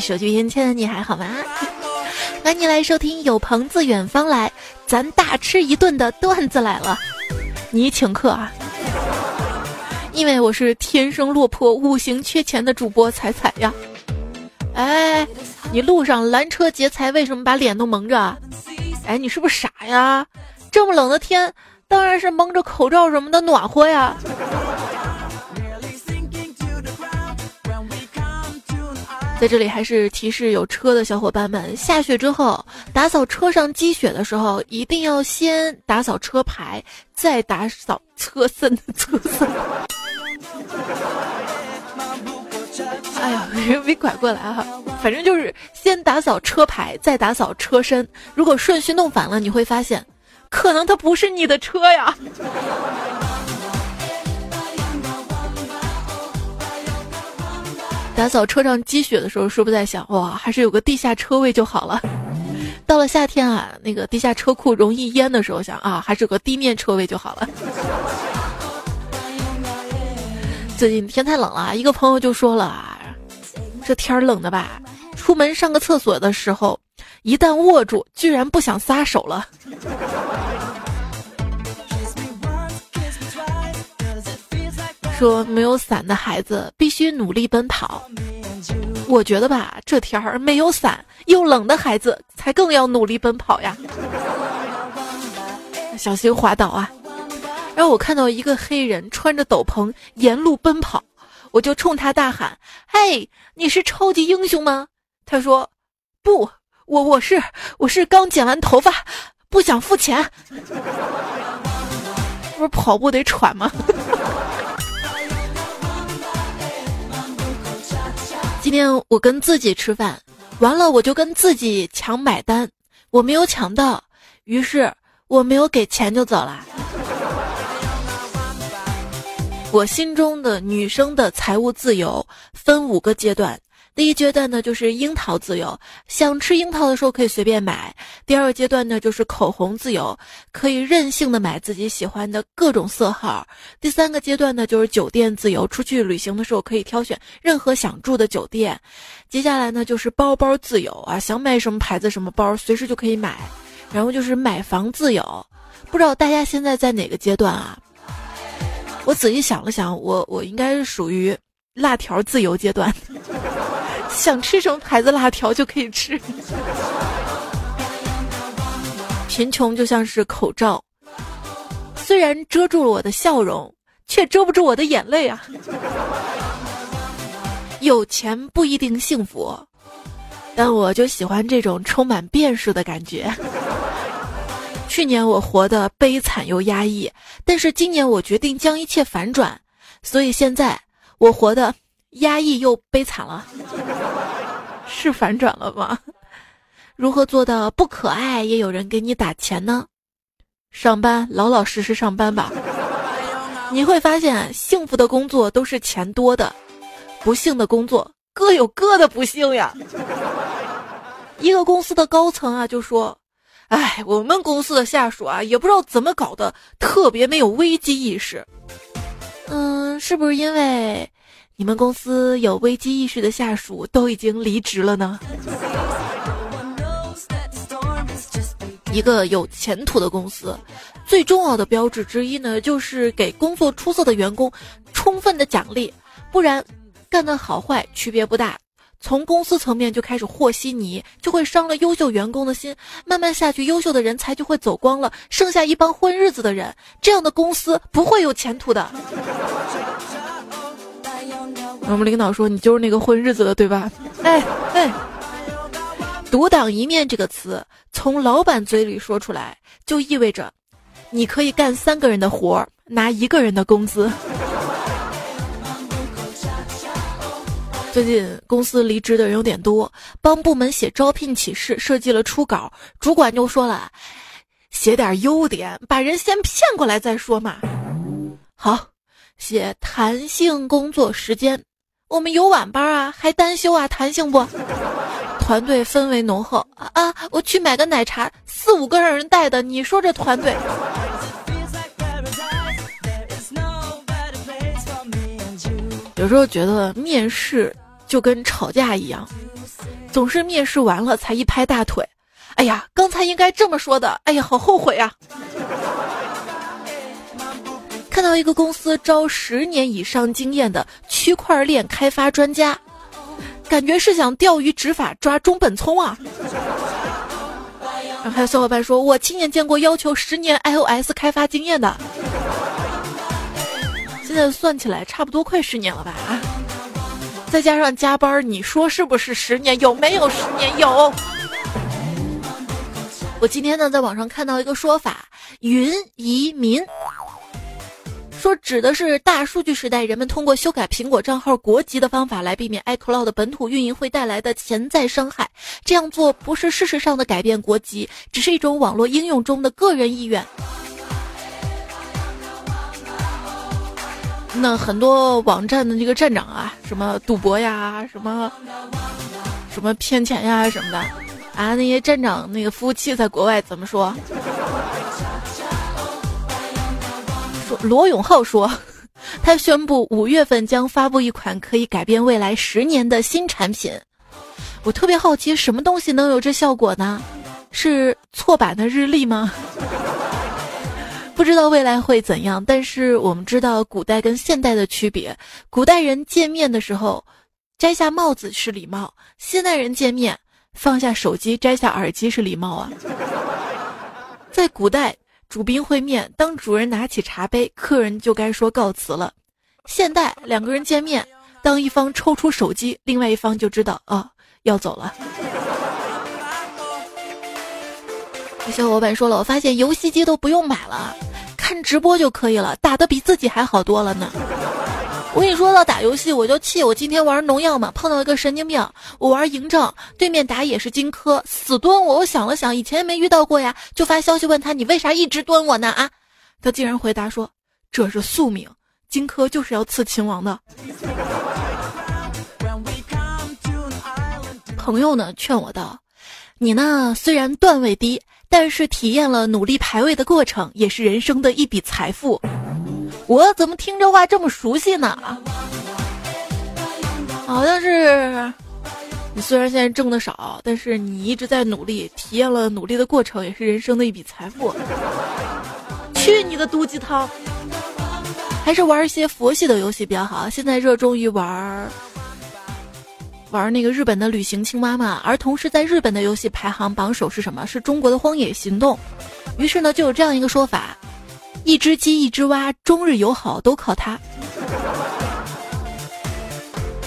手机缘浅，你还好吗？欢迎来收听有朋自远方来，咱大吃一顿的段子来了，你请客啊！因为我是天生落魄、五行缺钱的主播彩彩呀。哎，你路上拦车劫财，为什么把脸都蒙着？哎，你是不是傻呀？这么冷的天，当然是蒙着口罩什么的暖和呀。在这里还是提示有车的小伙伴们，下雪之后打扫车上积雪的时候，一定要先打扫车牌，再打扫车身的车身。哎呀，人没拐过来哈，反正就是先打扫车牌，再打扫车身。如果顺序弄反了，你会发现，可能它不是你的车呀。打扫车上积雪的时候，是不是在想，哇，还是有个地下车位就好了。到了夏天啊，那个地下车库容易淹的时候，想啊，还是有个地面车位就好了。最近天太冷了，一个朋友就说了啊，这天冷的吧，出门上个厕所的时候，一旦握住，居然不想撒手了。说没有伞的孩子必须努力奔跑，我觉得吧，这天儿没有伞又冷的孩子才更要努力奔跑呀，小心滑倒啊！然后我看到一个黑人穿着斗篷沿路奔跑，我就冲他大喊：“嘿，你是超级英雄吗？”他说：“不，我是刚剪完头发，不想付钱。”不是跑步得喘吗？今天我跟自己吃饭，完了我就跟自己抢买单，我没有抢到，于是我没有给钱就走了。我心中的女生的财务自由分5个阶段。第一阶段呢，就是樱桃自由，想吃樱桃的时候可以随便买。第二阶段呢，就是口红自由，可以任性的买自己喜欢的各种色号。第三个阶段呢，就是酒店自由，出去旅行的时候可以挑选任何想住的酒店。接下来呢，就是包包自由啊，想买什么牌子什么包随时就可以买。然后就是买房自由，不知道大家现在在哪个阶段啊？我仔细想了想，我应该是属于辣条自由阶段。想吃什么牌子辣条就可以吃。贫穷就像是口罩，虽然遮住了我的笑容，却遮不住我的眼泪啊。有钱不一定幸福，但我就喜欢这种充满变数的感觉。去年我活得悲惨又压抑，但是今年我决定将一切反转，所以现在我活得压抑又悲惨了。是反转了吗？如何做到不可爱也有人给你打钱呢？上班老老实实上班吧，你会发现幸福的工作都是钱多的，不幸的工作各有各的不幸呀。一个公司的高层啊就说，哎，我们公司的下属啊也不知道怎么搞的，特别没有危机意识。是不是因为你们公司有危机意识的下属都已经离职了呢？一个有前途的公司，最重要的标志之一呢，就是给工作出色的员工充分的奖励，不然干的好坏区别不大。从公司层面就开始和稀泥，就会伤了优秀员工的心，慢慢下去，优秀的人才就会走光了，剩下一帮混日子的人，这样的公司不会有前途的。我们领导说，你就是那个混日子的对吧？哎，独当一面这个词从老板嘴里说出来，就意味着你可以干3个人的活，拿1个人的工资。最近公司离职的人有点多，帮部门写招聘启事，设计了初稿，主管就说了，写点优点，把人先骗过来再说嘛。好，写弹性工作时间，我们有晚班啊，还单休啊，弹性不？团队氛围浓厚啊！我去买个奶茶，4、5个让人带的，你说这团队？有时候觉得面试就跟吵架一样，总是面试完了才一拍大腿，哎呀，刚才应该这么说的，哎呀，好后悔啊。看到一个公司招10年以上经验的区块链开发专家，感觉是想钓鱼执法抓中本聪啊。然后还有小伙伴说，我亲眼见过要求10年 iOS 开发经验的。现在算起来差不多快10年了吧啊！再加上加班，你说是不是10年？有没有10年？有。我今天呢在网上看到一个说法，云移民，说指的是大数据时代人们通过修改苹果账号国籍的方法来避免 iCloud 本土运营会带来的潜在伤害。这样做不是事实上的改变国籍，只是一种网络应用中的个人意愿。那很多网站的这个站长啊，什么赌博呀，什么骗钱呀什么的啊，那些站长那个服务器在国外怎么说？说罗永浩说，他宣布5月份将发布一款可以改变未来10年的新产品。我特别好奇，什么东西能有这效果呢？是错版的日历吗？不知道未来会怎样，但是我们知道古代跟现代的区别。古代人见面的时候摘下帽子是礼貌，现代人见面放下手机摘下耳机是礼貌啊。在古代主宾会面，当主人拿起茶杯，客人就该说告辞了。现代两个人见面，当一方抽出手机，另外一方就知道要走了。小伙伴说了，我发现游戏机都不用买了，看直播就可以了，打得比自己还好多了呢。我跟你说到打游戏我就气，我今天玩农药嘛，碰到一个神经病，我玩营帐，对面打野是荆轲，死蹲我，我想了想以前没遇到过呀，就发消息问他，你为啥一直蹲我呢啊？他竟然回答说，这是宿命，荆轲就是要刺秦王的。朋友呢劝我道，你呢虽然段位低，但是体验了努力排位的过程，也是人生的一笔财富。我怎么听这话这么熟悉呢？好像是你虽然现在挣得少，但是你一直在努力，体验了努力的过程，也是人生的一笔财富。去你的毒鸡汤！还是玩一些佛系的游戏比较好。现在热衷于玩那个日本的旅行青蛙嘛，而同时在日本的游戏排行榜首是什么？是中国的荒野行动。于是呢，就有这样一个说法，一只鸡一只蛙，中日友好都靠它。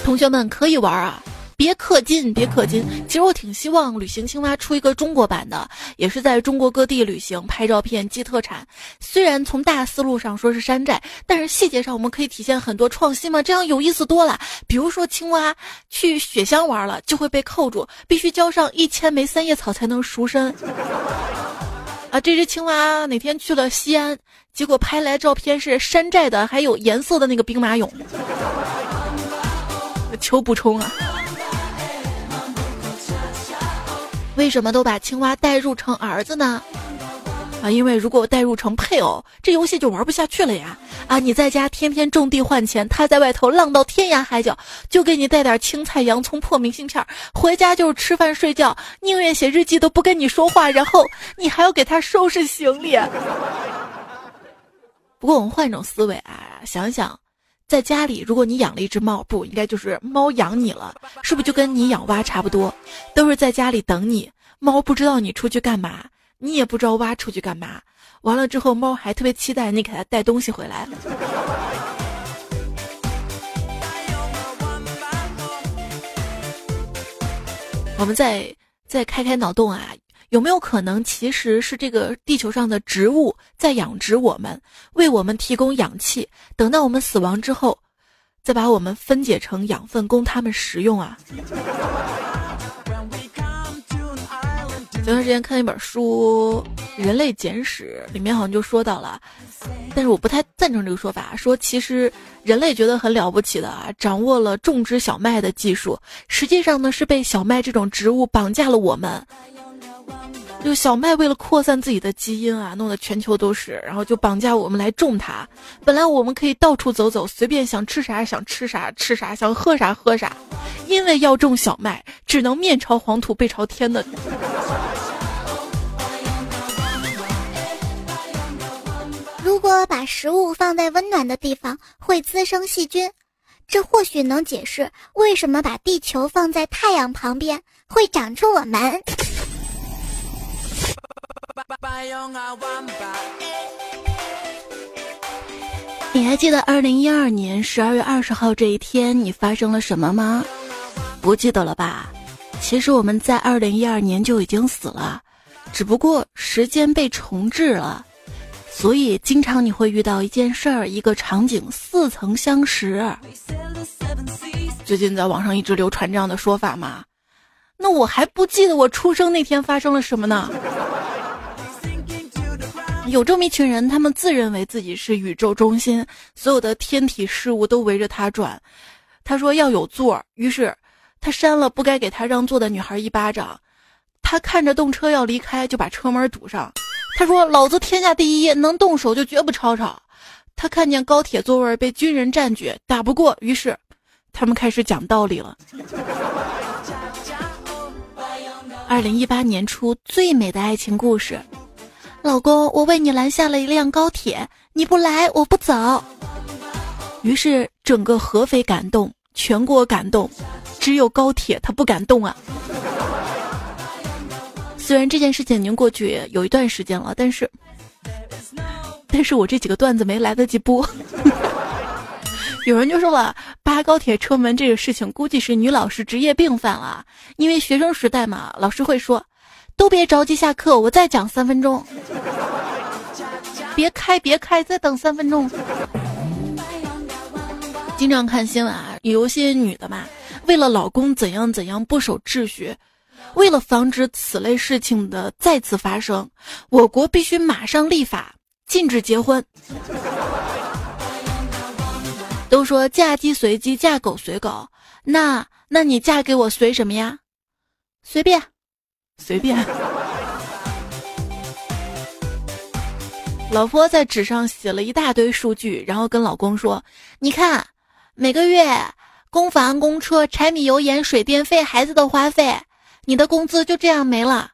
同学们可以玩啊，别氪金，别氪金。其实我挺希望旅行青蛙出一个中国版的，也是在中国各地旅行拍照片记特产，虽然从大思路上说是山寨，但是细节上我们可以体现很多创新嘛，这样有意思多了。比如说青蛙去雪乡玩了就会被扣住，必须浇上1000枚三叶草才能赎身啊，这只青蛙哪天去了西安，结果拍来照片是山寨的，还有颜色的那个兵马俑。求补充啊！为什么都把青蛙代入成儿子呢？啊，因为如果代入成配偶，这游戏就玩不下去了呀！啊，你在家天天种地换钱，他在外头浪到天涯海角，就给你带点青菜、洋葱、破明信片，回家就是吃饭睡觉，宁愿写日记都不跟你说话，然后你还要给他收拾行李。不过我们换一种思维啊，想想在家里如果你养了一只猫，不应该就是猫养你了，是不是就跟你养蛙差不多，都是在家里等你，猫不知道你出去干嘛，你也不知道蛙出去干嘛，完了之后猫还特别期待你给它带东西回来。我们再开脑洞啊，有没有可能其实是这个地球上的植物在养殖我们，为我们提供氧气，等到我们死亡之后再把我们分解成养分供他们食用啊。前段时间看一本书《人类简史》，里面好像就说到了，但是我不太赞成这个说法，说其实人类觉得很了不起的啊，掌握了种植小麦的技术，实际上呢是被小麦这种植物绑架了我们。这个小麦为了扩散自己的基因啊，弄得全球都是，然后就绑架我们来种它。本来我们可以到处走走，随便想吃啥想吃啥吃啥，想喝啥喝啥，因为要种小麦，只能面朝黄土背朝天的。如果把食物放在温暖的地方，会滋生细菌。这或许能解释为什么把地球放在太阳旁边会长出我们。你还记得2012年12月20号这一天你发生了什么吗？不记得了吧？其实我们在2012年就已经死了，只不过时间被重置了。所以经常你会遇到一件事儿，一个场景似曾相识。最近在网上一直流传这样的说法嘛，那我还不记得我出生那天发生了什么呢？有这么一群人，他们自认为自己是宇宙中心，所有的天体事物都围着他转。他说要有座，于是他扇了不该给他让座的女孩一巴掌。他看着动车要离开，就把车门堵上。他说老子天下第一，能动手就绝不吵吵。他看见高铁座位被军人占据，打不过，于是他们开始讲道理了。2018年初最美的爱情故事。老公，我为你拦下了一辆高铁，你不来我不走。于是整个合肥感动，全国感动，只有高铁他不感动啊。虽然这件事情已经过去有一段时间了，但是我这几个段子没来得及播。有人就说了，扒高铁车门这个事情估计是女老师职业病犯了，因为学生时代嘛，老师会说都别着急下课，我再讲3分钟，别开再等3分钟。经常看新闻啊，有些女的嘛，为了老公怎样怎样不守秩序。为了防止此类事情的再次发生，我国必须马上立法禁止结婚。都说嫁鸡随鸡，嫁狗随狗，那你嫁给我随什么呀？随便，随便。老婆在纸上写了一大堆数据，然后跟老公说：“你看，每个月公房、公车、柴米油盐、水电费、孩子的花费。”你的工资就这样没了。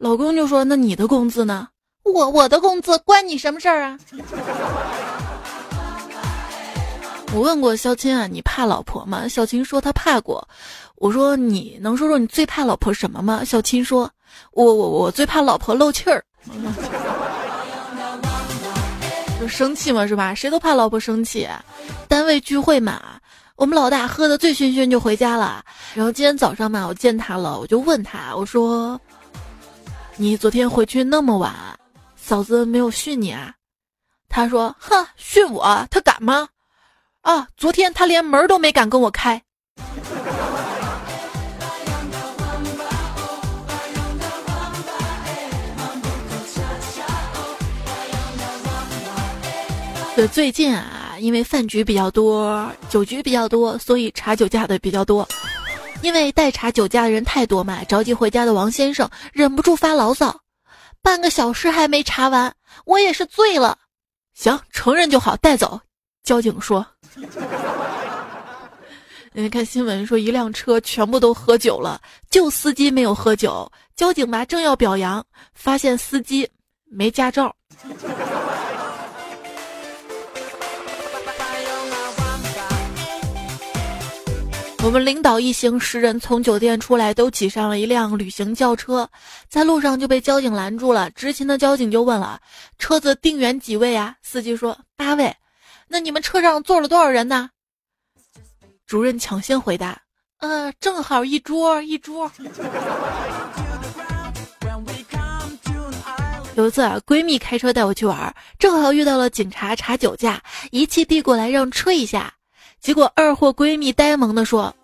老公就说，那你的工资呢？我的工资关你什么事儿啊？我问过肖钦啊，你怕老婆吗？肖钦说他怕过。我说你能说说你最怕老婆什么吗？肖钦说我最怕老婆漏气儿。就生气嘛，是吧？谁都怕老婆生气。单位聚会嘛，我们老大喝得醉醺醺就回家了，然后今天早上嘛，我见他了，我就问他，我说你昨天回去那么晚，嫂子没有训你啊？他说哼，训我他敢吗？啊，昨天他连门都没敢跟我开。对，最近啊，因为饭局比较多，酒局比较多，所以查酒驾的比较多。因为待查酒驾的人太多嘛，着急回家的王先生忍不住发牢骚，半个小时还没查完，我也是醉了。行，承认就好，带走。交警说。你看新闻说一辆车全部都喝酒了，就司机没有喝酒，交警吧正要表扬，发现司机没驾照。我们领导一行10人从酒店出来，都挤上了一辆旅行轿车，在路上就被交警拦住了。执勤的交警就问了，车子定员几位啊？司机说8位。那你们车上坐了多少人呢？主任抢先回答，正好一桌一桌。有一次啊，闺蜜开车带我去玩，正好遇到了警察查酒驾，仪器递过来让吹一下，结果二货闺蜜呆萌地说，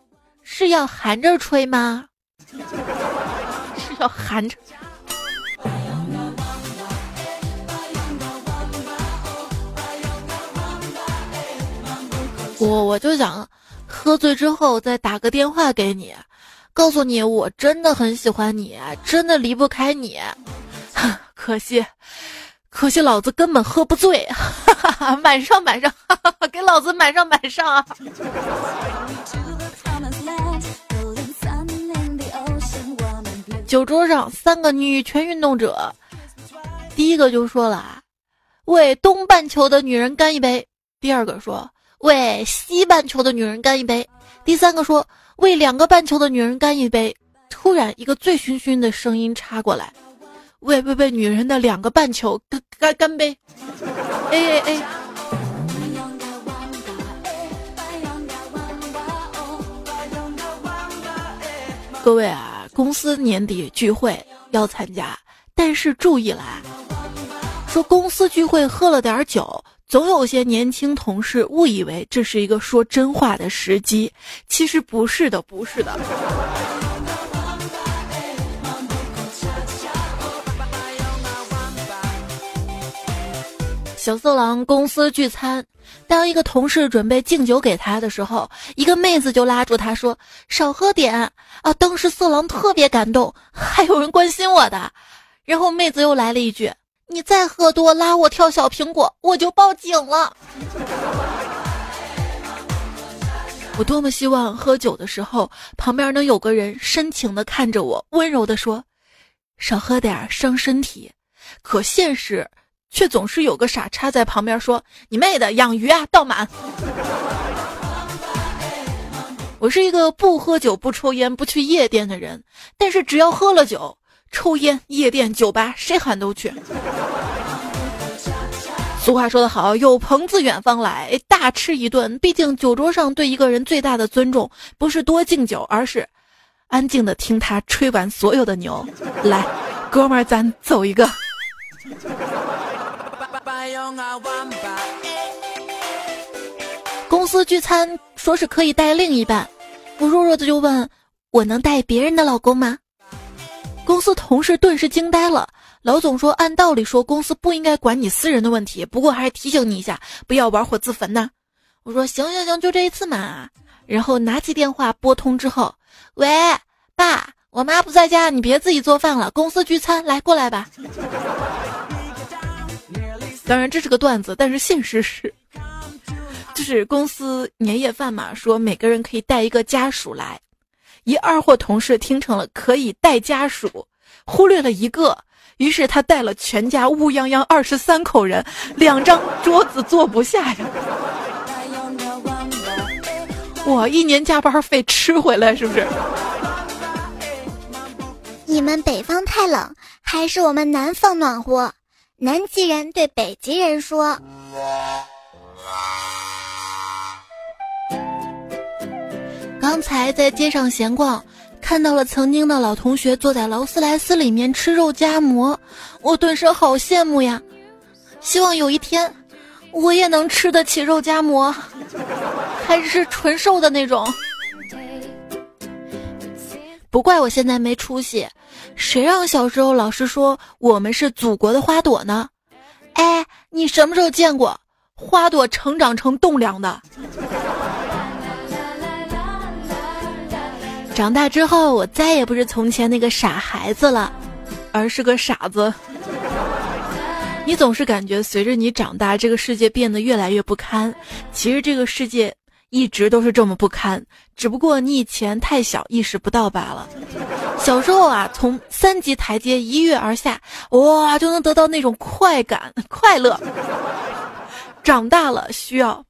是要含着吹吗？是要含着。我就想喝醉之后再打个电话给你，告诉你我真的很喜欢你，真的离不开你，可惜老子根本喝不醉，哈哈哈，满上，哈哈哈，给老子满上啊！酒桌上三个女权运动者，第一个就说了啊，为东半球的女人干一杯；第二个说为西半球的女人干一杯；第三个说为两个半球的女人干一杯。突然，一个醉醺醺的声音插过来。为女人的两个半球干杯！哎，各位啊，公司年底聚会要参加，但是注意啦，说公司聚会喝了点酒，总有些年轻同事误以为这是一个说真话的时机，其实不是的。小色狼公司聚餐，当一个同事准备敬酒给他的时候，一个妹子就拉住他说少喝点啊！当时色狼特别感动，还有人关心我的。然后妹子又来了一句，你再喝多拉我跳小苹果我就报警了。我多么希望喝酒的时候旁边能有个人深情地看着我，温柔地说少喝点伤身体，可现实却总是有个傻叉在旁边说你妹的养鱼啊倒满。我是一个不喝酒不抽烟不去夜店的人，但是只要喝了酒，抽烟夜店酒吧谁喊都去。俗话说得好，有朋自远方来，大吃一顿。毕竟酒桌上对一个人最大的尊重不是多敬酒，而是安静的听他吹完所有的牛。来哥们儿，咱走一个。公司聚餐说是可以带另一半，我弱弱的就问我能带别人的老公吗？公司同事顿时惊呆了。老总说按道理说公司不应该管你私人的问题，不过还是提醒你一下，不要玩火自焚呐。我说行，就这一次嘛。然后拿起电话拨通之后，喂爸，我妈不在家，你别自己做饭了，公司聚餐，来过来吧。当然这是个段子，但是现实是就是公司年夜饭嘛，说每个人可以带一个家属来，一二货同事听成了可以带家属，忽略了一个，于是他带了全家乌泱泱23口人，2张桌子坐不下呀。哇，1年加班费吃回来是不是？你们北方太冷，还是我们南方暖和？南极人对北极人说。刚才在街上闲逛，看到了曾经的老同学坐在劳斯莱斯里面吃肉夹馍，我顿时好羡慕呀，希望有一天我也能吃得起肉夹馍，还是纯瘦的那种。不怪我现在没出息，谁让小时候老师说我们是祖国的花朵呢？哎，你什么时候见过花朵成长成栋梁的？长大之后，我再也不是从前那个傻孩子了，而是个傻子。你总是感觉随着你长大，这个世界变得越来越不堪，其实这个世界一直都是这么不堪，只不过你以前太小意识不到罢了。小时候啊，从3级台阶一跃而下，哇，就能得到那种快感快乐。长大了需要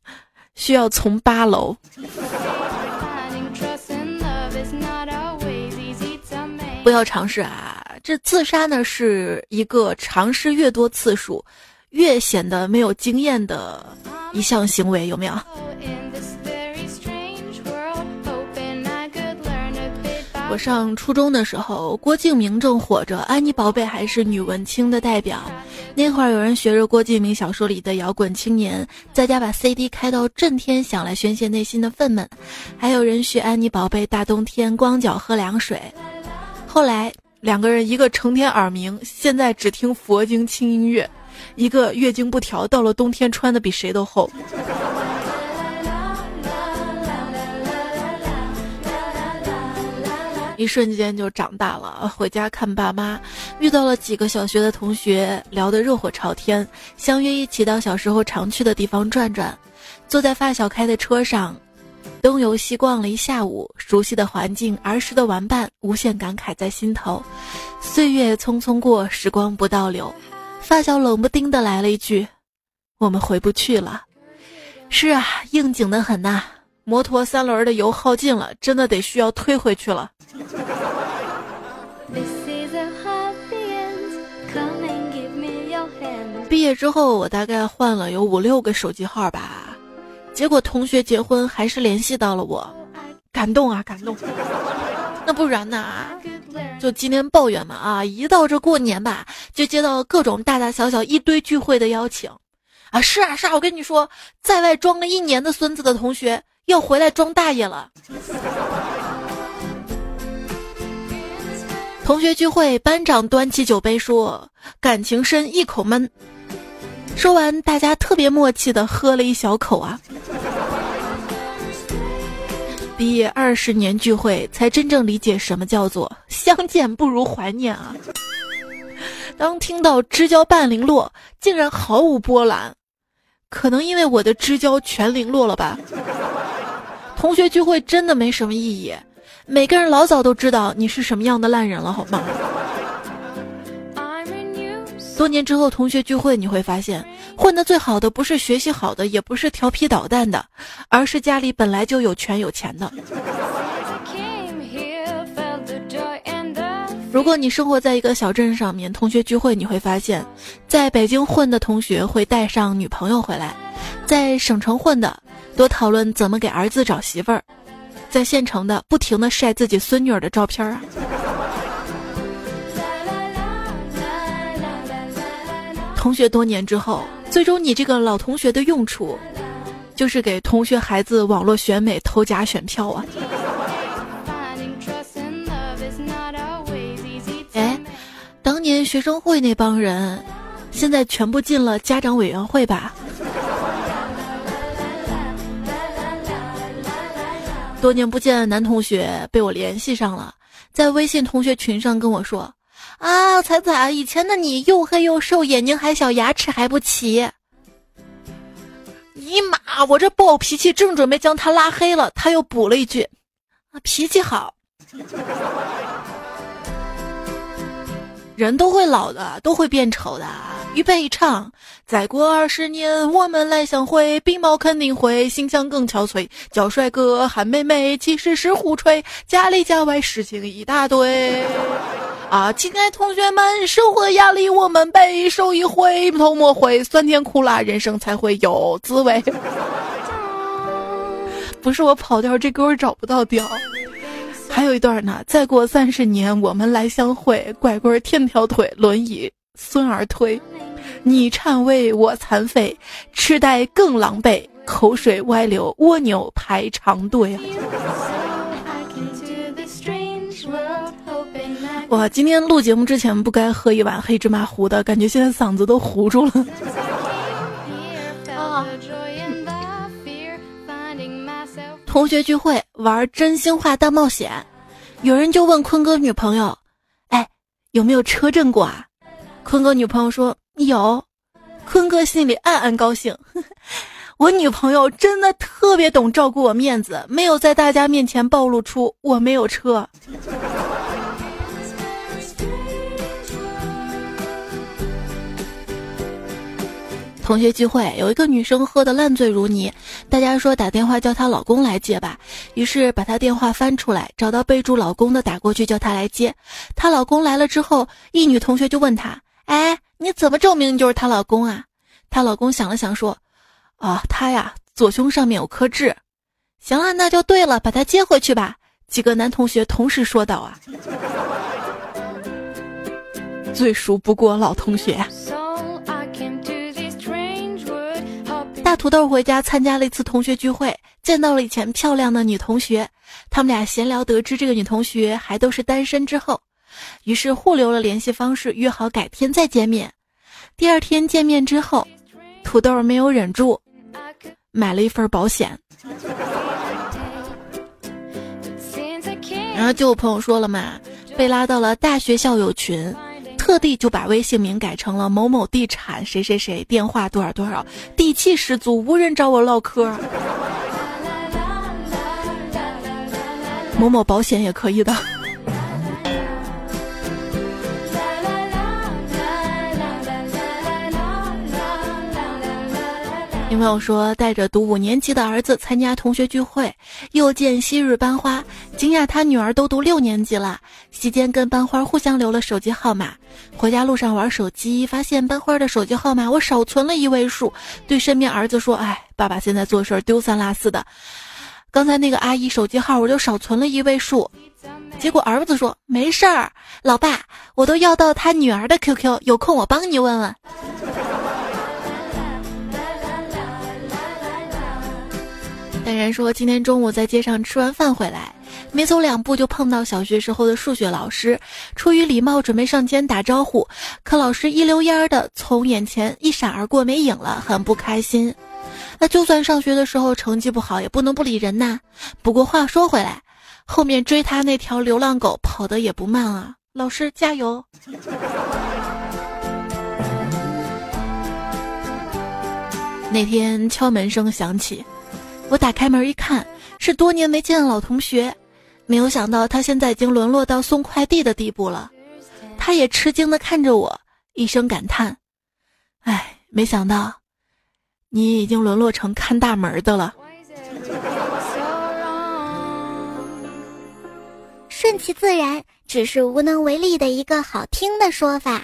从8楼。不要尝试啊，这自杀呢是一个尝试越多次数越显得没有经验的一项行为，有没有？我上初中的时候，郭敬明正火着，安妮宝贝还是女文青的代表。那会儿有人学着郭敬明小说里的摇滚青年，在家把 CD 开到震天响来宣泄内心的愤懑，还有人学安妮宝贝大冬天光脚喝凉水。后来两个人一个成天耳鸣，现在只听佛经轻音乐，一个月经不调，到了冬天穿的比谁都厚。一瞬间就长大了。回家看爸妈，遇到了几个小学的同学，聊得热火朝天，相约一起到小时候常去的地方转转。坐在发小开的车上，东游西逛了一下午，熟悉的环境，儿时的玩伴，无限感慨在心头。岁月匆匆过，时光不倒流。发小冷不丁的来了一句：“我们回不去了。”是啊，应景的很呐。摩托三轮的油耗尽了，真的得需要推回去了。毕业之后，我大概换了有5、6个手机号吧，结果同学结婚还是联系到了我，感动啊感动。那不然呢，就今天抱怨嘛啊，一到这过年吧，就接到各种大大小小一堆聚会的邀请。啊是啊是啊，我跟你说，在外装了1年的孙子的同学要回来装大爷了。同学聚会，班长端起酒杯说：“感情深一口闷。”说完大家特别默契的喝了一小口啊。毕业20年聚会，才真正理解什么叫做相见不如怀念啊。当听到知交半零落，竟然毫无波澜，可能因为我的知交全零落了吧。同学聚会真的没什么意义，每个人老早都知道你是什么样的烂人了好吗？多年之后同学聚会，你会发现混得最好的不是学习好的，也不是调皮捣蛋的，而是家里本来就有权有钱的。如果你生活在一个小镇上面，同学聚会你会发现，在北京混的同学会带上女朋友回来，在省城混的多讨论怎么给儿子找媳妇儿，在县城的不停地晒自己孙女儿的照片啊。同学多年之后，最终你这个老同学的用处，就是给同学孩子网络选美投假选票啊。当年学生会那帮人，现在全部进了家长委员会吧。多年不见的男同学被我联系上了，在微信同学群上跟我说：“啊，彩彩，以前的你又黑又瘦，眼睛还小，牙齿还不齐。”尼玛，我这暴脾气正准备将他拉黑了，他又补了一句：“啊，脾气好。”人都会老的，都会变丑的。预备一唱，再过20年我们来相会，鬓毛肯定会，形象更憔悴，叫帅哥喊妹妹，其实是胡吹，家里家外事情一大堆啊！亲爱同学们，生活压力我们备受一回，头莫回，酸甜苦辣人生才会有滋味。不是我跑调，这歌我找不到调。还有一段呢，再过30年我们来相会，拐棍天条腿，轮椅孙儿推，你忏悔我残废，痴呆更狼狈，口水歪流，蜗牛排长队啊。哇，今天录节目之前不该喝一碗黑芝麻糊的，感觉现在嗓子都糊住了。同学聚会玩真心话大冒险，有人就问坤哥女朋友：“哎，有没有车震过啊？”坤哥女朋友说：“有。”坤哥心里暗暗高兴，呵呵，我女朋友真的特别懂照顾我面子，没有在大家面前暴露出我没有车。同学聚会，有一个女生喝得烂醉如泥，大家说打电话叫她老公来接吧，于是把她电话翻出来，找到备注老公的打过去叫她来接。她老公来了之后，一女同学就问她：“哎，你怎么证明你就是她老公啊？”她老公想了想说：“啊，她呀，左胸上面有颗痣。”行了，那就对了，把她接回去吧。几个男同学同时说道啊，最熟不过老同学。大土豆回家参加了一次同学聚会，见到了以前漂亮的女同学，他们俩闲聊得知这个女同学还都是单身之后，于是互留了联系方式，约好改天再见面。第二天见面之后，土豆没有忍住，买了一份保险。然后就有朋友说了嘛，被拉到了大学校友群，特地就把微信名改成了某某地产谁谁谁，电话多少多少，底气十足，无人找我唠嗑。某某保险也可以的。女朋友说，带着读5年级的儿子参加同学聚会，又见昔日班花，惊讶他女儿都读6年级了。席间跟班花互相留了手机号码，回家路上玩手机，发现班花的手机号码我少存了1位数，对身边儿子说：“哎，爸爸现在做事丢三落四的，刚才那个阿姨手机号我就少存了1位数。”结果儿子说：“没事儿，老爸，我都要到他女儿的 QQ， 有空我帮你问问。”淡然说，今天中午在街上吃完饭回来，没走2步就碰到小学时候的数学老师，出于礼貌准备上前打招呼，可老师一溜烟的从眼前一闪而过，没影了，很不开心。那就算上学的时候成绩不好，也不能不理人呐。不过话说回来，后面追他那条流浪狗跑得也不慢啊，老师加油。那天敲门声响起，我打开门一看，是多年没见的老同学，没有想到他现在已经沦落到送快递的地步了。他也吃惊地看着我，一声感叹：“哎，没想到你已经沦落成看大门的了。”顺其自然，只是无能为力的一个好听的说法。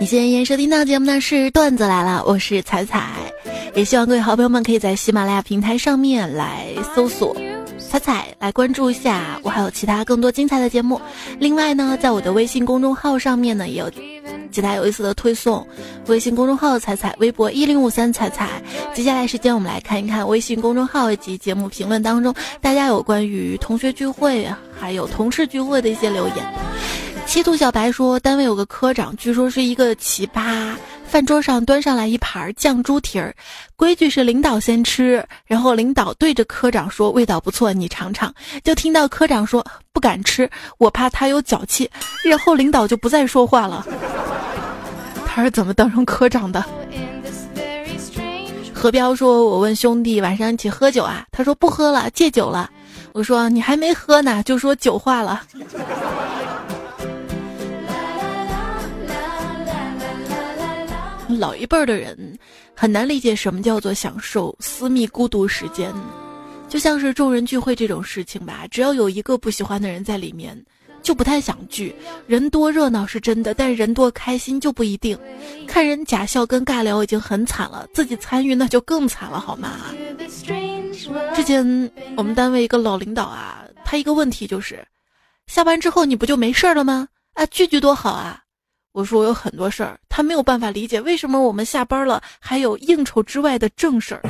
你现在依然收听到节目呢是段子来了，我是彩彩，也希望各位好朋友们可以在喜马拉雅平台上面来搜索彩彩，来关注一下我，还有其他更多精彩的节目。另外呢，在我的微信公众号上面呢也有其他有意思的推送，微信公众号彩彩，微博1053彩彩。接下来时间我们来看一看微信公众号以及节目评论当中大家有关于同学聚会还有同事聚会的一些留言。七度小白说，单位有个科长，据说是一个奇葩，饭桌上端上来一盘酱猪蹄儿，规矩是领导先吃，然后领导对着科长说：“味道不错，你尝尝。”就听到科长说：“不敢吃，我怕他有脚气。”然后领导就不再说话了。他是怎么当上科长的？何彪说，我问兄弟晚上一起喝酒啊，他说不喝了，戒酒了。我说你还没喝呢，就说酒话了。老一辈的人很难理解什么叫做享受私密孤独时间，就像是众人聚会这种事情吧，只要有一个不喜欢的人在里面就不太想聚。人多热闹是真的，但人多开心就不一定，看人假笑跟尬聊已经很惨了，自己参与那就更惨了好吗？之前我们单位一个老领导啊，他一个问题就是下班之后你不就没事了吗？啊，聚聚多好啊。我说我有很多事儿，他没有办法理解为什么我们下班了还有应酬之外的正事儿。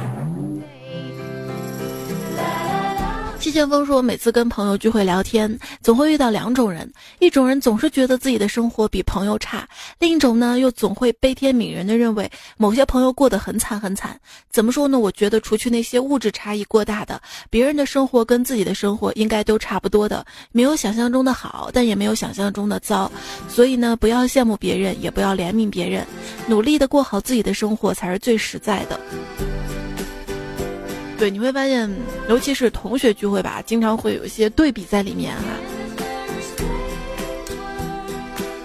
季羡锋说，我每次跟朋友聚会聊天总会遇到2种人，一种人总是觉得自己的生活比朋友差，另一种呢又总会悲天悯人的认为某些朋友过得很惨很惨。怎么说呢，我觉得除去那些物质差异过大的，别人的生活跟自己的生活应该都差不多的，没有想象中的好，但也没有想象中的糟。所以呢，不要羡慕别人，也不要怜悯别人，努力的过好自己的生活才是最实在的。对，你会发现尤其是同学聚会吧，经常会有一些对比在里面啊。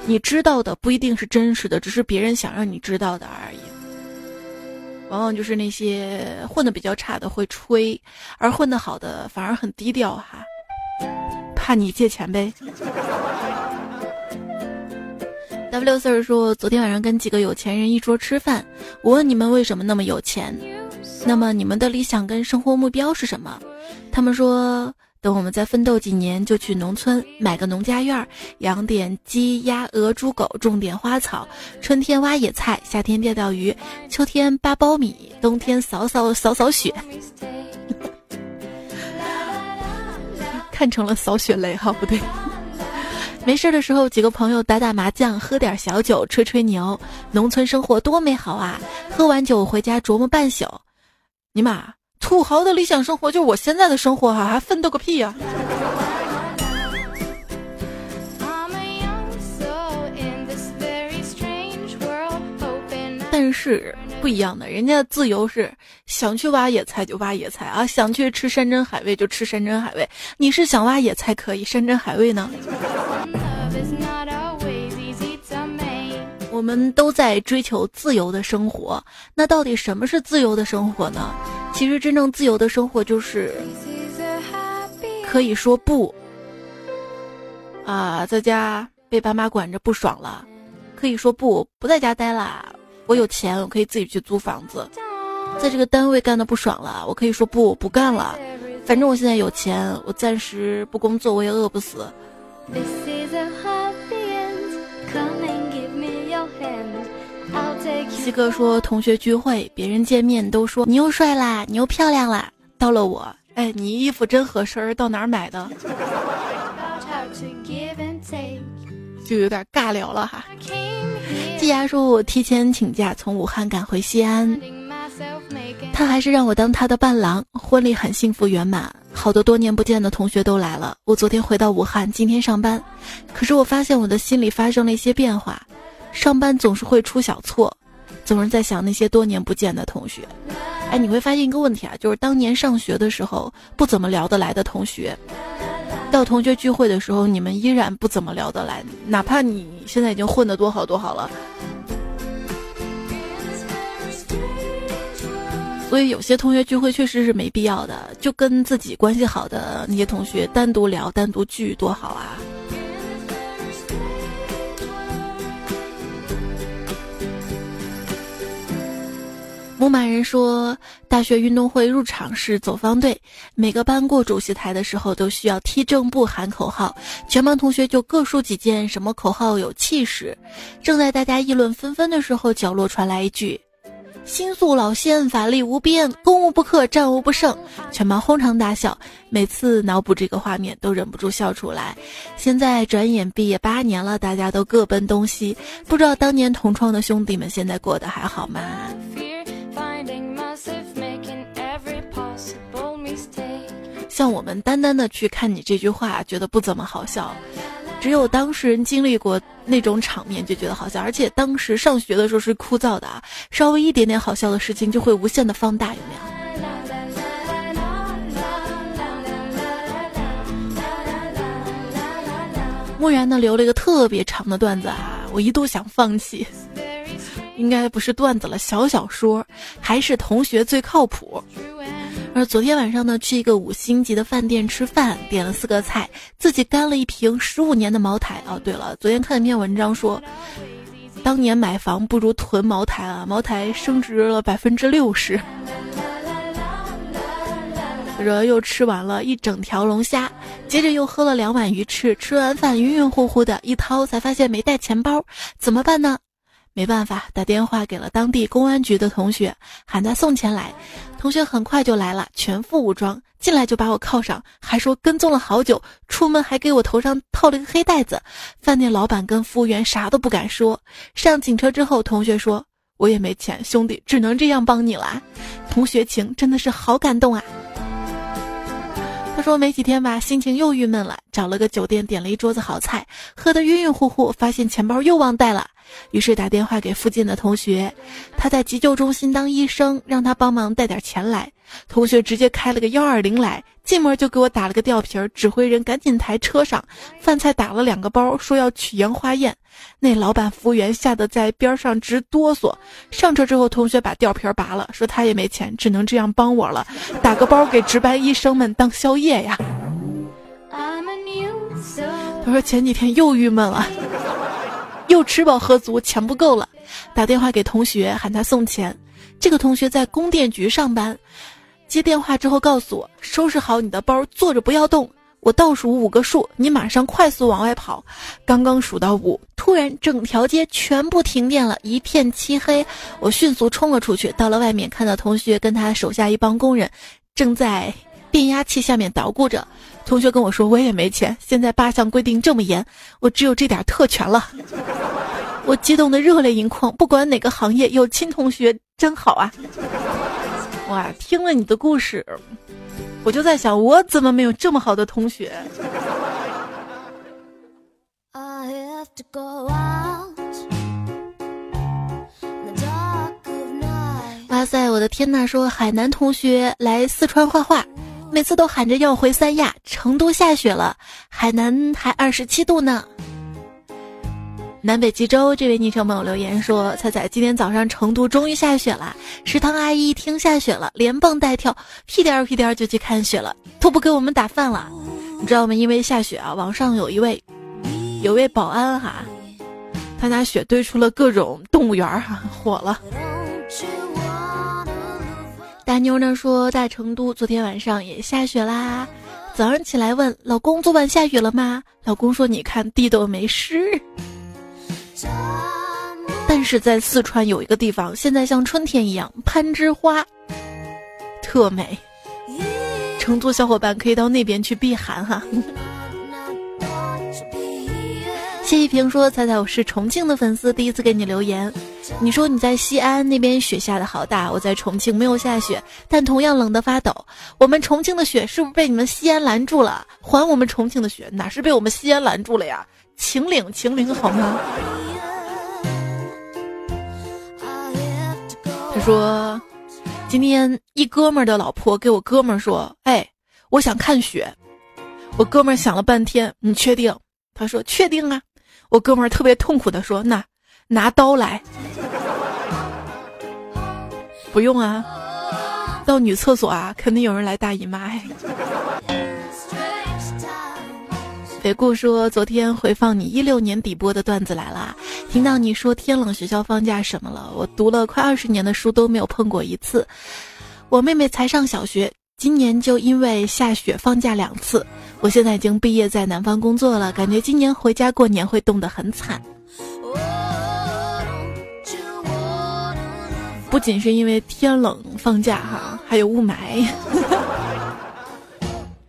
你知道的不一定是真实的，只是别人想让你知道的而已。往往就是那些混得比较差的会吹，而混得好的反而很低调哈，怕你借钱呗。W 四说，昨天晚上跟几个有钱人一桌吃饭，我问你们为什么那么有钱，那么你们的理想跟生活目标是什么？他们说，等我们再奋斗几年就去农村买个农家院，养点鸡鸭鹅猪狗，种点花草，春天挖野菜，夏天钓钓鱼，秋天扒苞米，冬天扫雪。看成了扫雪雷哈，不对。没事的时候几个朋友打打麻将，喝点小酒，吹吹牛，农村生活多美好啊。喝完酒回家琢磨半宿，尼玛，土豪的理想生活就是我现在的生活还奋斗个屁呀！但是不一样的，人家自由是想去挖野菜就挖野菜啊，想去吃山珍海味就吃山珍海味。你是想挖野菜可以，山珍海味呢？我们都在追求自由的生活，那到底什么是自由的生活呢？其实真正自由的生活就是可以说不啊，在家被爸妈管着不爽了，可以说不在家待啦。我有钱，我可以自己去租房子。在这个单位干的不爽了，我可以说不，我不干了。反正我现在有钱，我暂时不工作，我也饿不死。西哥说，同学聚会，别人见面都说你又帅啦，你又漂亮啦。到了我，哎，你衣服真合身，到哪儿买的？就有点尬聊了哈。季雅说，我提前请假从武汉赶回西安，他还是让我当他的伴郎，婚礼很幸福圆满，好多年不见的同学都来了。我昨天回到武汉，今天上班，可是我发现我的心里发生了一些变化，上班总是会出小错，总是在想那些多年不见的同学。哎，你会发现一个问题啊，就是当年上学的时候不怎么聊得来的同学，到同学聚会的时候，你们依然不怎么聊得来，哪怕你现在已经混得多好多好了。所以有些同学聚会确实是没必要的，就跟自己关系好的那些同学单独聊、单独聚多好啊！牧马人说，大学运动会入场是走方队，每个班过主席台的时候都需要踢正步喊口号，全班同学就各抒己见，什么口号有气势。正在大家议论纷纷的时候，角落传来一句：新宿老仙法力无边，攻无不克，战无不胜。全班哄堂大笑，每次脑补这个画面都忍不住笑出来。现在转眼毕业8年了，大家都各奔东西，不知道当年同窗的兄弟们现在过得还好吗？像我们单单的去看你这句话，觉得不怎么好笑，只有当事人经历过那种场面就觉得好笑。而且当时上学的时候是枯燥的啊，稍微一点点好笑的事情就会无限的放大，有没有？木然呢留了一个特别长的段子啊，我一度想放弃，应该不是段子了，小说还是同学最靠谱。而昨天晚上呢，去一个5星级的饭店吃饭，点了4个菜，自己干了一瓶15年的茅台。哦，对了，昨天看一篇文章说，当年买房不如囤茅台啊，茅台升值了60%。然后又吃完了一整条龙虾，接着又喝了2碗鱼翅，吃完饭晕晕乎乎的，一掏才发现没带钱包，怎么办呢？没办法，打电话给了当地公安局的同学，喊他送钱来。同学很快就来了，全副武装，进来就把我铐上，还说跟踪了好久，出门还给我头上套了一个黑袋子。饭店老板跟服务员啥都不敢说。上警车之后，同学说：“我也没钱，兄弟，只能这样帮你啦。”同学情真的是好感动啊！他说没几天吧，心情又郁闷了，找了个酒店点了一桌子好菜，喝得晕晕乎乎，发现钱包又忘带了。于是打电话给附近的同学，他在急救中心当医生，让他帮忙带点钱来。同学直接开了个120来，进门就给我打了个吊瓶，指挥人赶紧抬车上。饭菜打了2个包，说要取洋花宴。那老板服务员吓得在边上直哆嗦。上车之后，同学把吊瓶拔了，说他也没钱，只能这样帮我了，打个包给值班医生们当宵夜呀。他说前几天又郁闷了，又吃饱喝足，钱不够了，打电话给同学喊他送钱。这个同学在供电局上班，接电话之后告诉我，收拾好你的包，坐着不要动。我倒数5个数，你马上快速往外跑。刚刚数到5，突然整条街全部停电了，一片漆黑。我迅速冲了出去，到了外面，看到同学跟他手下一帮工人正在变压器下面捣鼓着。同学跟我说，我也没钱，现在8项规定这么严，我只有这点特权了。我激动得热泪盈眶，不管哪个行业有亲同学真好啊。哇，听了你的故事，我就在想，我怎么没有这么好的同学？哇塞，我的天呐！说海南同学来四川画画，每次都喊着要回三亚，成都下雪了，海南还27度呢。南北极洲这位昵称朋友留言说：“彩彩，今天早上成都终于下雪了，食堂阿姨一听下雪了，连蹦带跳，屁颠儿屁颠儿就去看雪了，都不给我们打饭了。你知道吗？因为下雪啊，网上有一位保安哈，他拿雪堆出了各种动物园哈，火了。”大妞呢说，在成都昨天晚上也下雪啦，早上起来问老公昨晚下雨了吗？老公说你看地都没湿。但是在四川有一个地方，现在像春天一样，攀枝花特美，成都小伙伴可以到那边去避寒哈。谢一平说：“彩彩，我是重庆的粉丝，第一次给你留言。你说你在西安那边雪下的好大，我在重庆没有下雪，但同样冷得发抖。我们重庆的雪是不是被你们西安拦住了？还我们重庆的雪，哪是被我们西安拦住了呀？秦岭，秦岭好吗？”他说：“今天一哥们儿的老婆给我哥们儿说，哎，我想看雪。我哥们儿想了半天，你确定？他说确定啊。”我哥们儿特别痛苦地说：“那拿刀来。”不用啊，到女厕所啊，肯定有人来大姨妈。北顾说：“昨天回放你16年底播的段子来啦，听到你说天冷学校放假什么了，我读了快20年的书都没有碰过一次。我妹妹才上小学，今年就因为下雪放假2次。”我现在已经毕业，在南方工作了，感觉今年回家过年会冻得很惨。不仅是因为天冷放假哈，还有雾霾。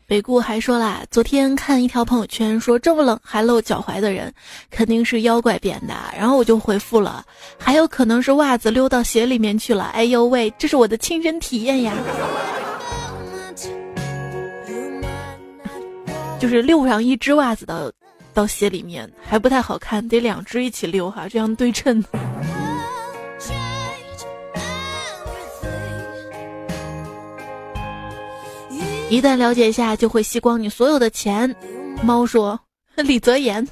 北顾还说啦，昨天看一条朋友圈说这么冷还露脚踝的人肯定是妖怪变的，然后我就回复了，还有可能是袜子溜到鞋里面去了。哎呦喂，这是我的亲身体验呀。就是溜上一只袜子到鞋里面还不太好看，得2只一起溜哈，这样对称。一旦了解一下就会吸光你所有的钱。猫说李泽言。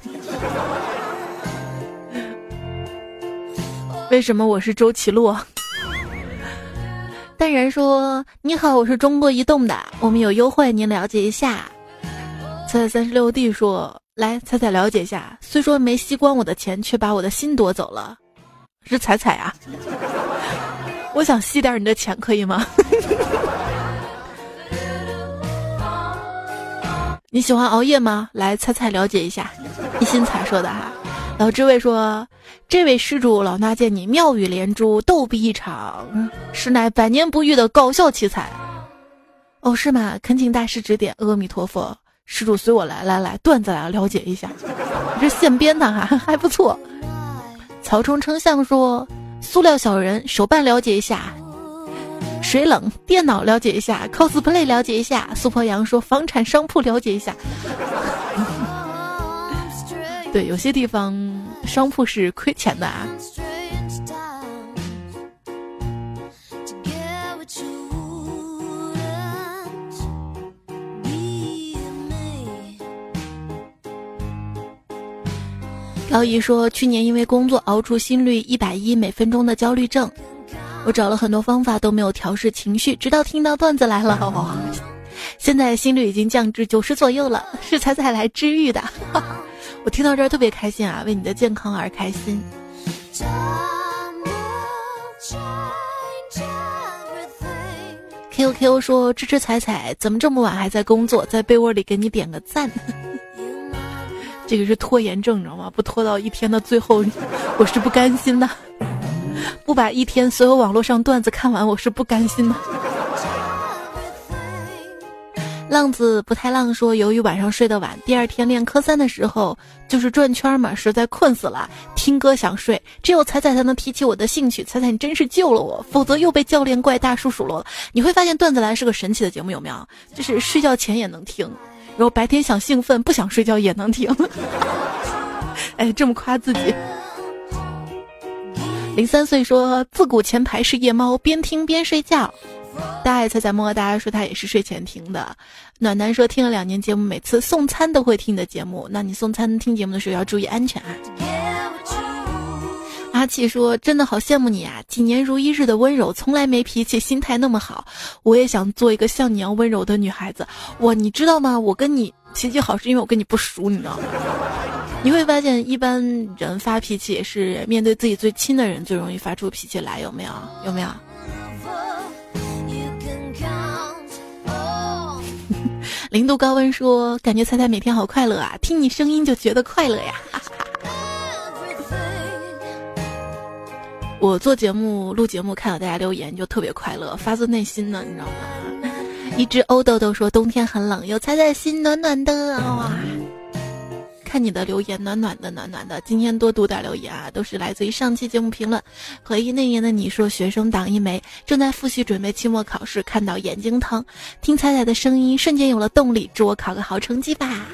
为什么我是周奇洛？淡然说你好，我是中国移动的，我们有优惠，您了解一下。彩彩36D 说：“来，彩彩了解一下，虽说没吸光我的钱，却把我的心夺走了，是彩彩啊！我想吸点你的钱，可以吗？你喜欢熬夜吗？来，彩彩了解一下。”一心彩说的哈。老知位说：“这位施主老衲见你妙语连珠，逗比一场，实乃百年不遇的搞笑奇才。”哦，是吗？恳请大师指点，阿弥陀佛。施主随我来，来段子来了，了解一下，这现编的哈，还不错。曹冲称象说：“塑料小人手办了解一下，水冷电脑了解一下 ，cosplay 了解一下。”苏婆阳说：“房产商铺了解一下。”对，有些地方商铺是亏钱的啊。高姨说，去年因为工作熬出心率110每分钟的焦虑症，我找了很多方法都没有调试情绪，直到听到段子来了，现在心率已经降至90左右了，是彩彩来治愈的。我听到这儿特别开心啊，为你的健康而开心。QQ 说支持彩彩，怎么这么晚还在工作，在被窝里给你点个赞。这个是拖延症，你知道吗？不拖到一天的最后，我是不甘心的；不把一天所有网络上段子看完，我是不甘心的。浪子不太浪说，由于晚上睡得晚，第二天练科三的时候就是转圈嘛，实在困死了，听歌想睡，只有彩彩才能提起我的兴趣。彩彩你真是救了我，否则又被教练怪大叔数落了。你会发现段子来是个神奇的节目，有没有？就是睡觉前也能听，然后白天想兴奋不想睡觉也能听。哎，这么夸自己。03岁说，自古前排是夜猫，边听边睡觉。大爱猜猜摸，大家说他也是睡前听的。暖男说，听了2年节目，每次送餐都会听你的节目。那你送餐听节目的时候要注意安全啊。阿气说，真的好羡慕你啊，几年如一日的温柔，从来没脾气，心态那么好，我也想做一个像你一样温柔的女孩子。哇，你知道吗，我跟你脾气好是因为我跟你不熟，你知道吗？你会发现一般人发脾气也是面对自己最亲的人最容易发出脾气来，有没有？有没有？0度高温说，感觉彩彩每天好快乐啊，听你声音就觉得快乐呀。我做节目录节目看到大家留言就特别快乐，发自内心的，你知道吗？一只欧豆豆说，冬天很冷，有彩彩心暖暖的。哇，看你的留言暖暖的暖暖的，今天多读点留言啊，都是来自于上期节目评论。回忆那年的你说，学生党一枚，正在复习准备期末考试，看到眼睛疼，听彩彩的声音瞬间有了动力，祝我考个好成绩吧，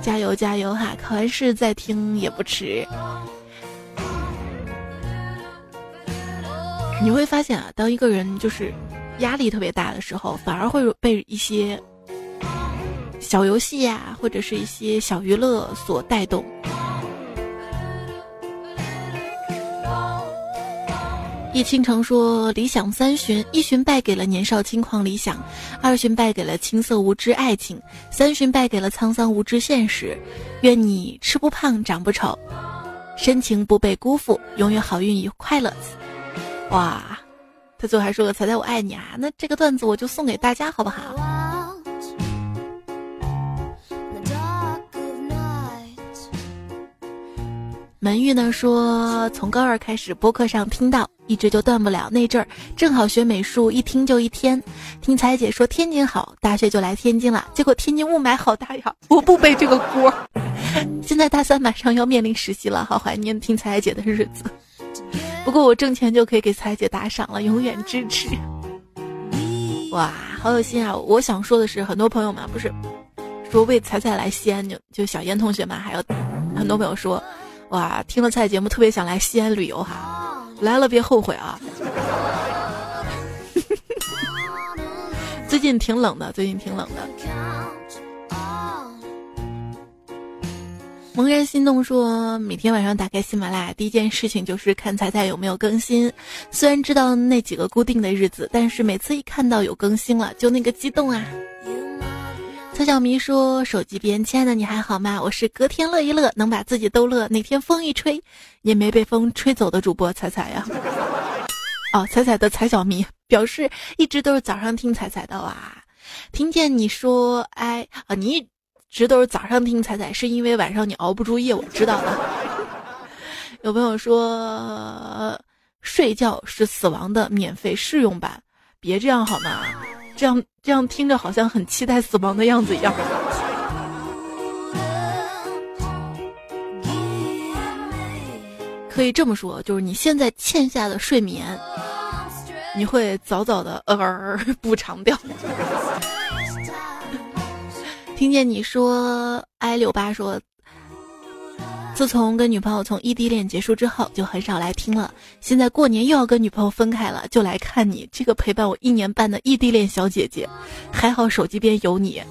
加油加油哈，考完试再听也不迟。你会发现啊，当一个人就是压力特别大的时候，反而会被一些小游戏呀，或者是一些小娱乐所带动。叶倾城说，理想3巡，1巡败给了年少轻狂理想，2巡败给了青涩无知爱情，3巡败给了沧桑无知现实。愿你吃不胖长不丑，深情不被辜负，永远好运与快乐。哇，他最后还说个彩彩我爱你啊，那这个段子我就送给大家好不好？门玉呢说，从高二开始播客上听到，一直就断不了，那阵儿正好学美术，一听就一天。听彩姐说天津好，大学就来天津了，结果天津雾霾好大呀，我不背这个锅。现在大3马上要面临实习了，好怀念听彩姐的日子。不过我挣钱就可以给彩姐打赏了，永远支持。哇，好有心啊！我想说的是，很多朋友嘛，不是说为彩彩来西安，就小燕同学嘛，还有很多朋友说。哇，听了彩节目特别想来西安旅游哈，来了别后悔啊！最近挺冷的，最近挺冷的。萌然心动说，每天晚上打开喜马拉雅，第一件事情就是看彩彩有没有更新。虽然知道那几个固定的日子，但是每次一看到有更新了，就那个激动啊！小小迷说，手机边，亲爱的你还好吗？我是隔天乐一乐，能把自己逗乐，哪天风一吹也没被风吹走的主播彩彩呀。哦，彩彩的彩小迷表示一直都是早上听彩彩的啊。听见你说哎啊，你一直都是早上听彩彩，是因为晚上你熬不住夜，我知道的。有朋友说，睡觉是死亡的免费试用版，别这样好吗？这样听着好像很期待死亡的样子一样。可以这么说，就是你现在欠下的睡眠，你会早早的补偿掉。听见你说 I68 说，自从跟女朋友从异地恋结束之后，就很少来听了。现在过年又要跟女朋友分开了，就来看你这个陪伴我1年半的异地恋小姐姐。还好手机边有你，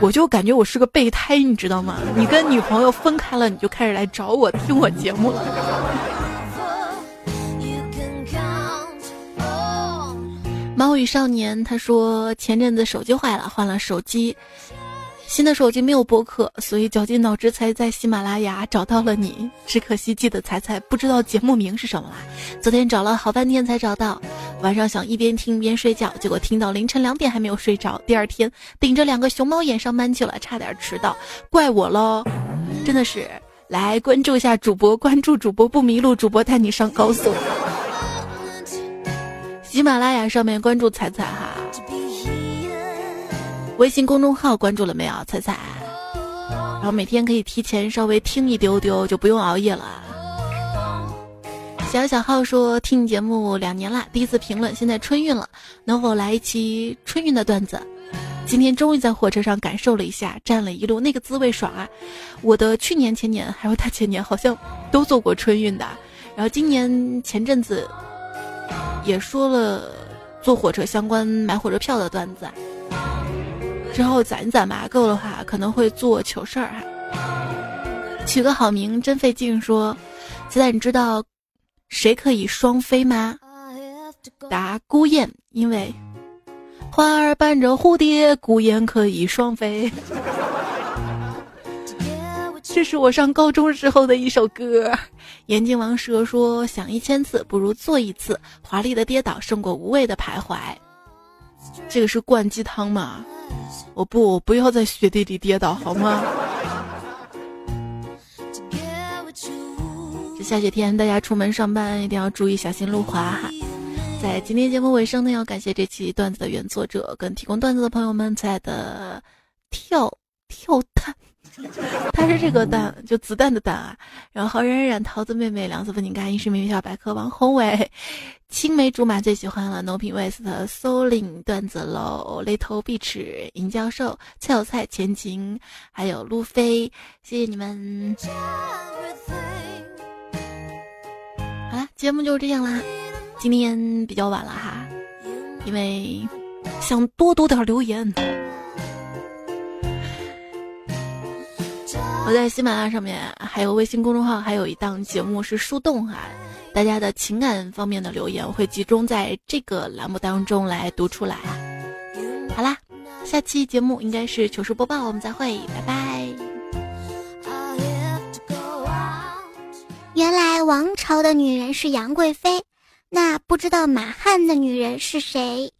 我就感觉我是个备胎，你知道吗？你跟女朋友分开了，你就开始来找我听我节目了。猫与少年他说，前阵子手机坏了，换了手机，新的手机没有播客，所以绞尽脑汁才在喜马拉雅找到了你。只可惜记得彩彩，不知道节目名是什么啦。昨天找了好半天才找到，晚上想一边听一边睡觉，结果听到凌晨2点还没有睡着。第二天顶着2个熊猫眼上班去了，差点迟到，怪我咯。真的是来关注一下主播，关注主播不迷路，主播带你上高速。喜马拉雅上面关注彩彩哈。微信公众号关注了没有？彩彩，然后每天可以提前稍微听一丢丢，就不用熬夜了。小浩说，听节目2年了，第一次评论，现在春运了，能否来一期春运的段子？今天终于在火车上感受了一下，站了一路，那个滋味爽啊！我的去年、前年还有大前年好像都做过春运的，然后今年前阵子也说了坐火车相关买火车票的段子，之后攒一攒吧，够的话可能会做糗事儿哈。取个好名真费劲说，现在你知道谁可以双飞吗？答孤雁，因为花儿伴着蝴蝶，孤雁可以双飞。这是我上高中时候的一首歌。眼镜王蛇说，想1000次不如做1次，华丽的跌倒胜过无谓的徘徊。这个是灌鸡汤吗？我不要在雪地里跌倒好吗？这下雪天大家出门上班一定要注意小心路滑哈。在今天节目尾声呢，要感谢这期段子的原作者跟提供段子的朋友们。在的跳蛋，他是这个蛋就子弹的蛋啊，然后冉冉、桃子妹妹、梁子不拧干、医师明明、小百科、王宏伟、青梅竹马最喜欢了、No Pin West、搜领段子楼、雷头碧齿、银教授、蔡小菜、前情，还有路飞，谢谢你们。好啦，节目就是这样啦。今天比较晚了哈，因为想多读点留言。我在喜马拉雅上面还有微信公众号还有一档节目是树洞哈，大家的情感方面的留言会集中在这个栏目当中来读出来。好啦，下期节目应该是糗事播报，我们再会，拜拜。原来王朝的女人是杨贵妃，那不知道马汉的女人是谁？